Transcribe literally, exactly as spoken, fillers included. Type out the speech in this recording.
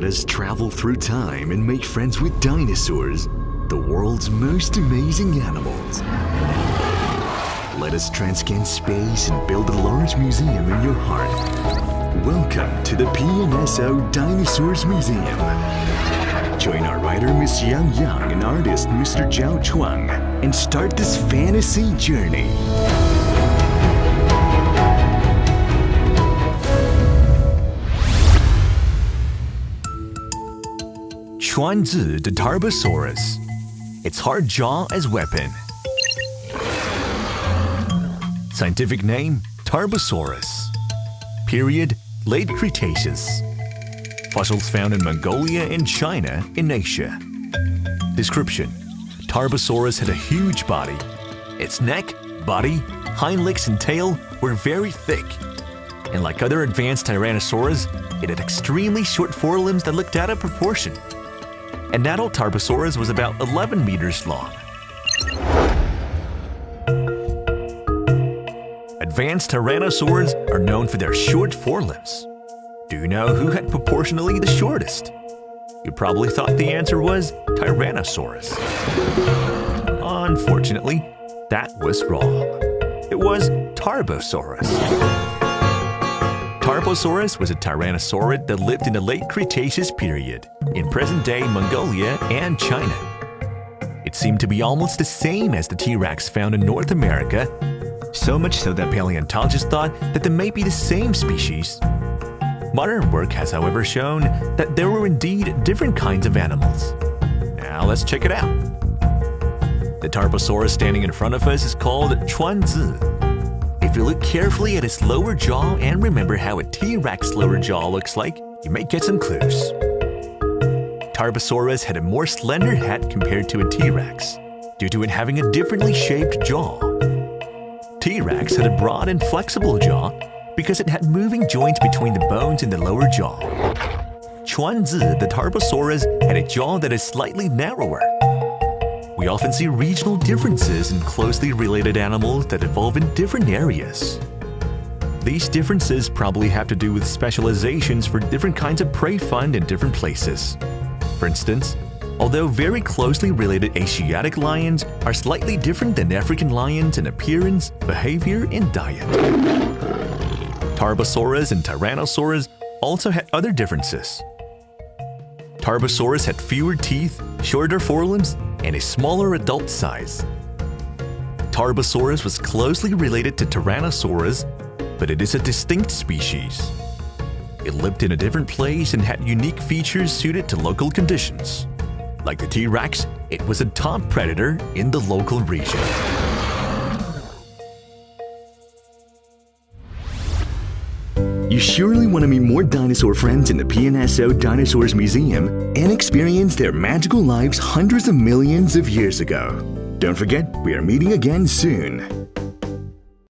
let us travel through time and make friends with dinosaurs, the world's most amazing animals. Let us transcend space and build a large museum in your heart. Welcome to the P N S O Dinosaurs Museum. Join our writer Miss Yang Yang and artist Mister Zhao Chuang and start this fantasy journey. Chuanzi, the Tarbosaurus, its hard jaw as weapon. Scientific name, Tarbosaurus. Period, late Cretaceous. Fossils found in Mongolia and China in Asia. Description, Tarbosaurus had a huge body. Its neck, body, hind legs and tail were very thick. And like other advanced Tyrannosaurs, it had extremely short forelimbs that looked out of proportion. An adult Tarbosaurus was about eleven meters long. Advanced Tyrannosaurs are known for their short forelimbs. Do you know who had proportionally the shortest? You probably thought the answer was Tyrannosaurus. Unfortunately, that was wrong. It was Tarbosaurus. Tarbosaurus was a Tyrannosaurid that lived in the late Cretaceous period in present-day Mongolia and China. It seemed to be almost the same as the T-Rex found in North America, so much so that paleontologists thought that they may be the same species. Modern work has, however, shown that there were indeed different kinds of animals. Now let's check it out. The Tarbosaurus standing in front of us is called Chuanzi. If you look carefully at its lower jaw and remember how a T-Rex lower jaw looks like, you may get some clues. Tarbosaurus had a more slender head compared to a T-Rex, due to it having a differently shaped jaw. T-Rex had a broad and flexible jaw because it had moving joints between the bones in the lower jaw. Chuanzi, the Tarbosaurus, had a jaw that is slightly narrower. We often see regional differences in closely related animals that evolve in different areas. These differences probably have to do with specializations for different kinds of prey found in different places. For instance, although very closely related Asiatic lions are slightly different than African lions in appearance, behavior, and diet. Tarbosaurus and Tyrannosaurus also had other differences. Tarbosaurus had fewer teeth, shorter forelimbs, and a smaller adult size. Tarbosaurus was closely related to Tyrannosaurus, but it is a distinct species. It lived in a different place and had unique features suited to local conditions. Like the T-Rex, it was a top predator in the local region. You surely want to meet more dinosaur friends in the P N S O Dinosaurs Museum and experience their magical lives hundreds of millions of years ago. Don't forget, we are meeting again soon.